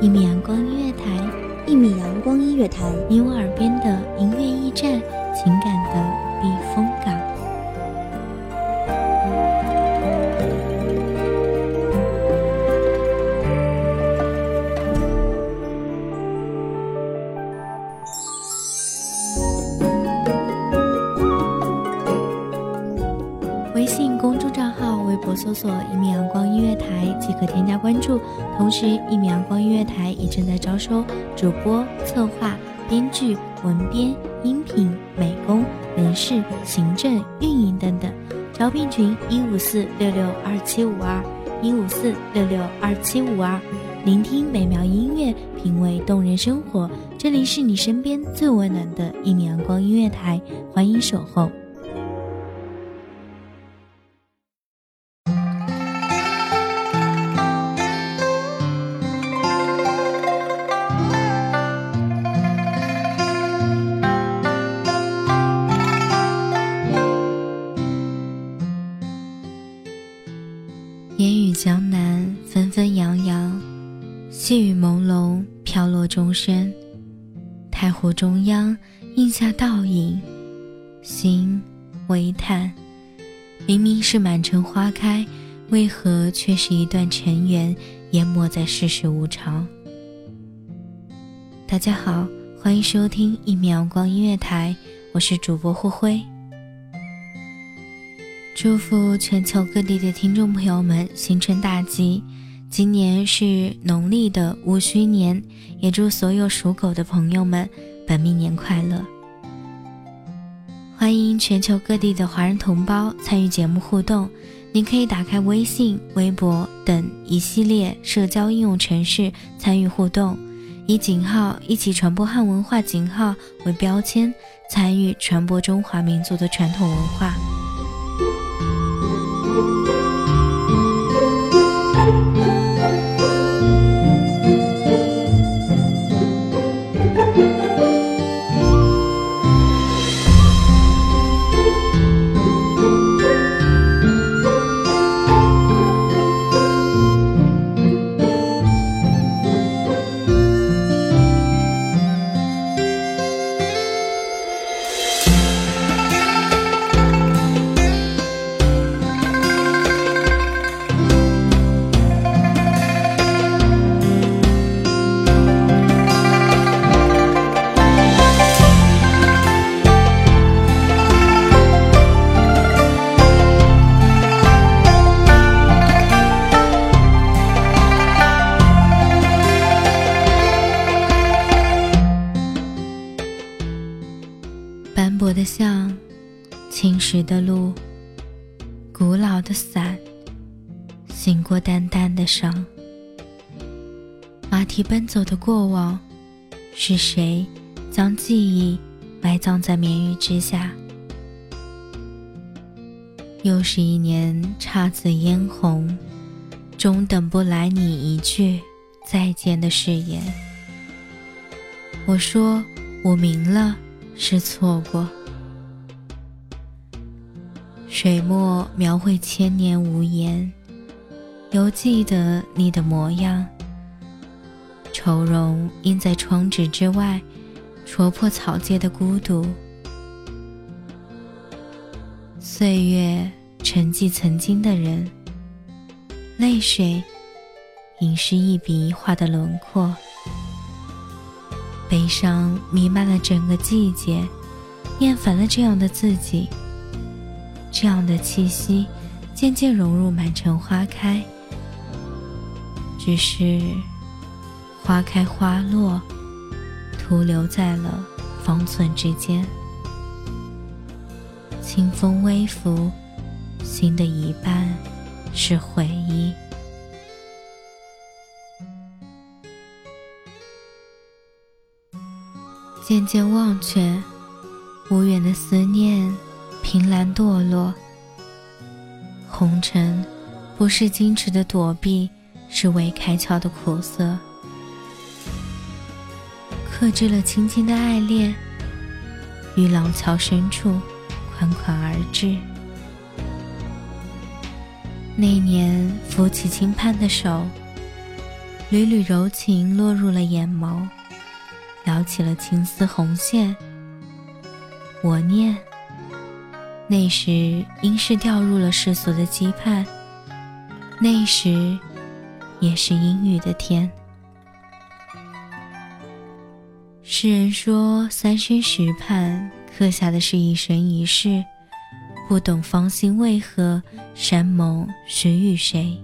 一米阳光音乐台，一米阳光音乐台，你我耳边的音乐驿站，情感的避风港。微信公众账号、微博搜索“一米阳光音乐台”即可添加关注。同时，一米阳光音乐台也正在招收主播、策划、编剧、文编、音频、美工、人事、行政、运营等等。招聘群154662752，154662752。聆听美妙音乐，品味动人生活，这里是你身边最温暖的一米阳光音乐台，欢迎守候。烟雨江南，纷纷扬扬，细雨朦胧，飘落钟声。太湖中央，映下倒影，心微叹，明明是满城花开，为何却是一段尘缘淹没在世事无常。大家好，欢迎收听一米阳光音乐台，我是主播霍辉。祝福全球各地的听众朋友们新春大吉，今年是农历的戊戌年，也祝所有属狗的朋友们本命年快乐。欢迎全球各地的华人同胞参与节目互动，您可以打开微信、微博等一系列社交应用程式参与互动，以井号一起传播汉文化井号为标签，参与传播中华民族的传统文化。斑驳的巷，青石的路，古老的伞，醒过淡淡的伤。马蹄奔走的过往，是谁将记忆埋葬在绵雨之下？又是一年姹紫嫣红，终等不来你一句再见的誓言。我说我明了，是错过。水墨描绘千年无言，犹记得你的模样。愁容印在窗纸之外，戳破草芥的孤独。岁月沉寂曾经的人，泪水隐失一笔一画的轮廓。悲伤弥漫了整个季节，厌烦了这样的自己。这样的气息渐渐融入满城花开，只是花开花落，徒留在了方寸之间。清风微拂，心的一半是回忆。渐渐忘却，无远的思念凭栏堕落。红尘不是矜持的躲避，是未开窍的苦涩。克制了轻轻的爱恋，于廊桥深处款款而至。那年扶起轻盼的手，缕缕柔情落入了眼眸，撩起了青丝红线。我念那时应是掉入了世俗的羁绊，那时也是阴雨的天。诗人说，三生石畔刻下的是一生一世，不懂芳心为何山盟许与谁。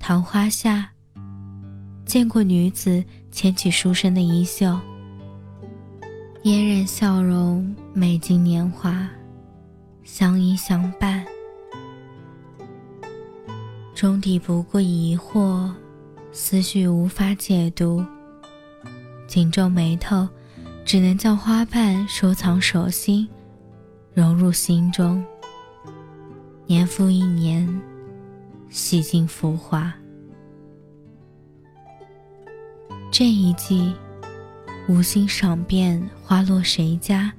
桃花下见过女子牵起书生的衣袖，嫣然笑容美尽年华，相依相伴，终抵不过疑惑，思绪无法解读，紧皱眉头，只能将花瓣收藏手心，融入心中，年复一年，洗尽浮华。这一季无心赏遍花落谁家，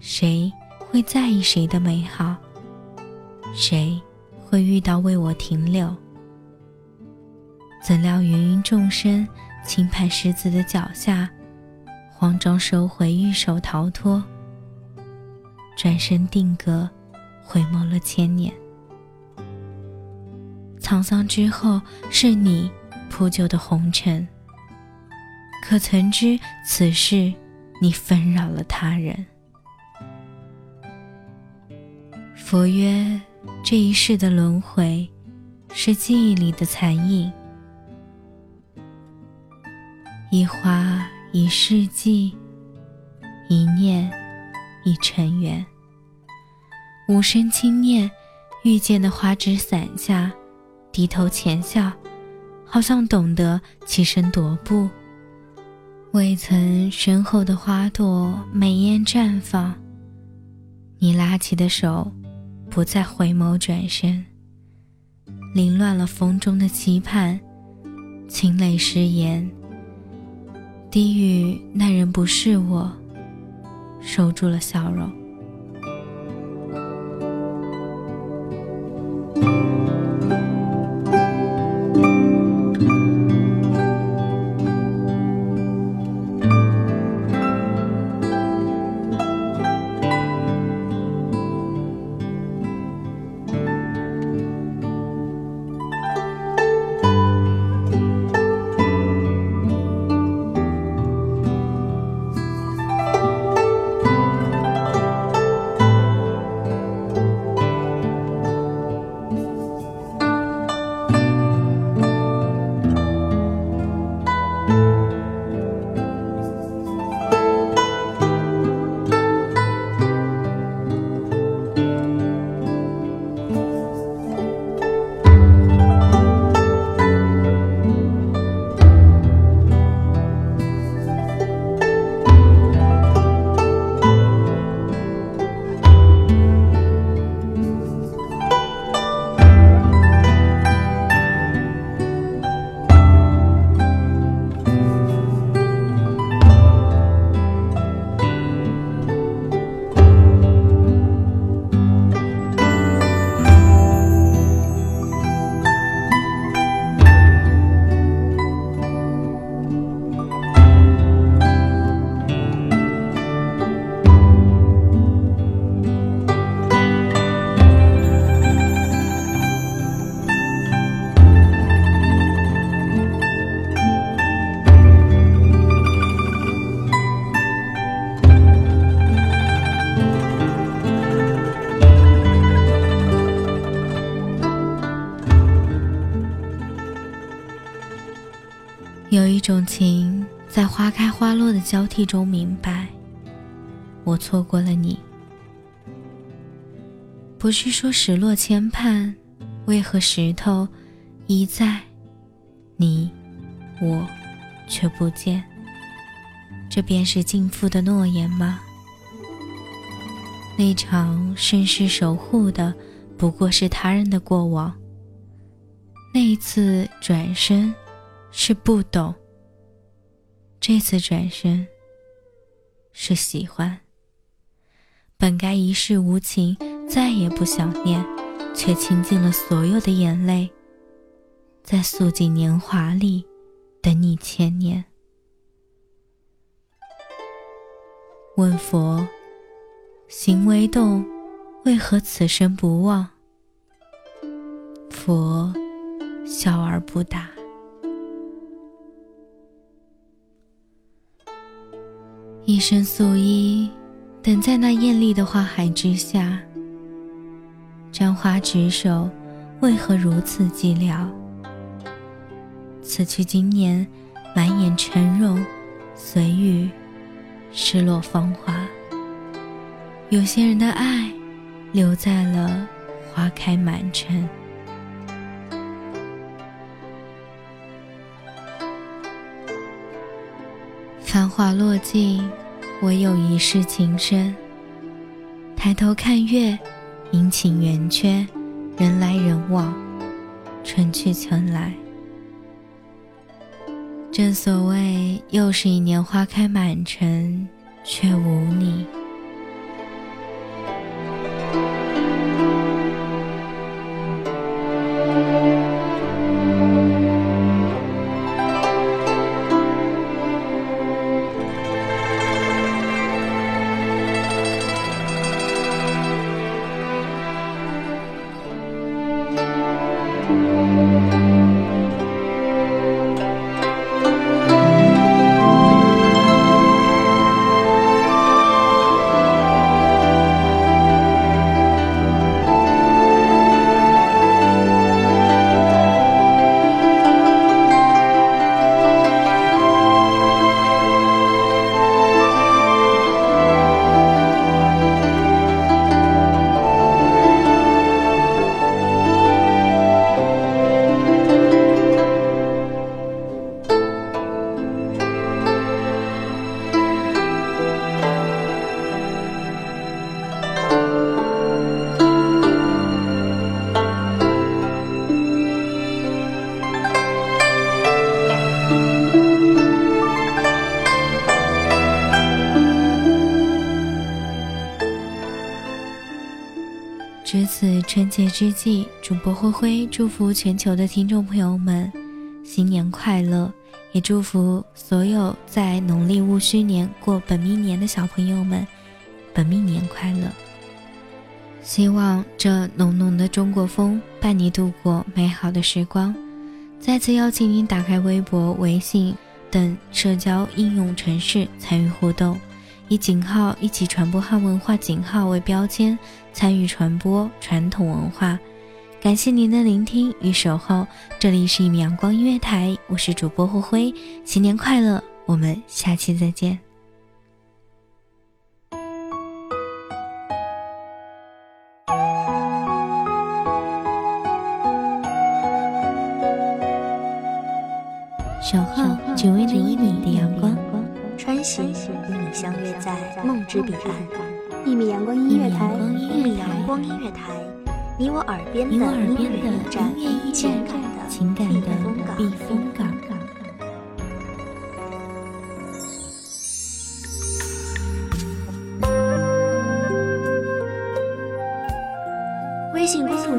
谁会在意谁的美好，谁会遇到为我停留。怎料芸芸众生轻拍石子的脚下，慌张收回玉手逃脱，转身定格，回眸了千年。沧桑之后是你铺就的红尘，可曾知此事你纷扰了他人。佛曰，这一世的轮回是记忆里的残影，一花一世纪，一念一尘缘。无声轻念，遇见的花枝散下，低头浅笑，好像懂得起身踱步。未曾身后的花朵美艳绽放，你拉起的手不再回眸转身，凌乱了风中的期盼，清泪失言，低语那人不是我，收住了笑容。有一种情，在花开花落的交替中明白，我错过了你。不是说石落千畔，为何石头一再你我却不见？这便是尽付的诺言吗？那场深世守护的不过是他人的过往，那一次转身是不懂，这次转身是喜欢。本该一世无情，再也不想念，却倾尽了所有的眼泪，在素锦年华里等你千年。问佛行为动，为何此生不忘？佛笑而不答。一身素衣，等在那艳丽的花海之下，沾花执手，为何如此寂寥？此去经年，满眼尘容，随雨失落芳华。有些人的爱留在了花开满城。繁华落尽，唯有一世情深。抬头看月，阴晴圆缺，人来人往，春去春来。正所谓又是一年花开满城，却无你。值此春节之际，主播灰灰祝福全球的听众朋友们新年快乐，也祝福所有在农历戊戌年过本命年的小朋友们本命年快乐。希望这浓浓的中国风伴你度过美好的时光。再次邀请您打开微博、微信等社交应用程式参与互动，以井号一起传播汉文化井号为标签，参与传播传统文化。感谢您的聆听与守候，这里是一米阳光音乐台，我是主播霍辉，新年快乐，我们下期再见。守候只为那一米的阳光，穿行与你相约在梦之彼岸。一米阳光音乐台，一米阳光音乐台，你我耳边的音乐驿站，情感的避风港。微信公众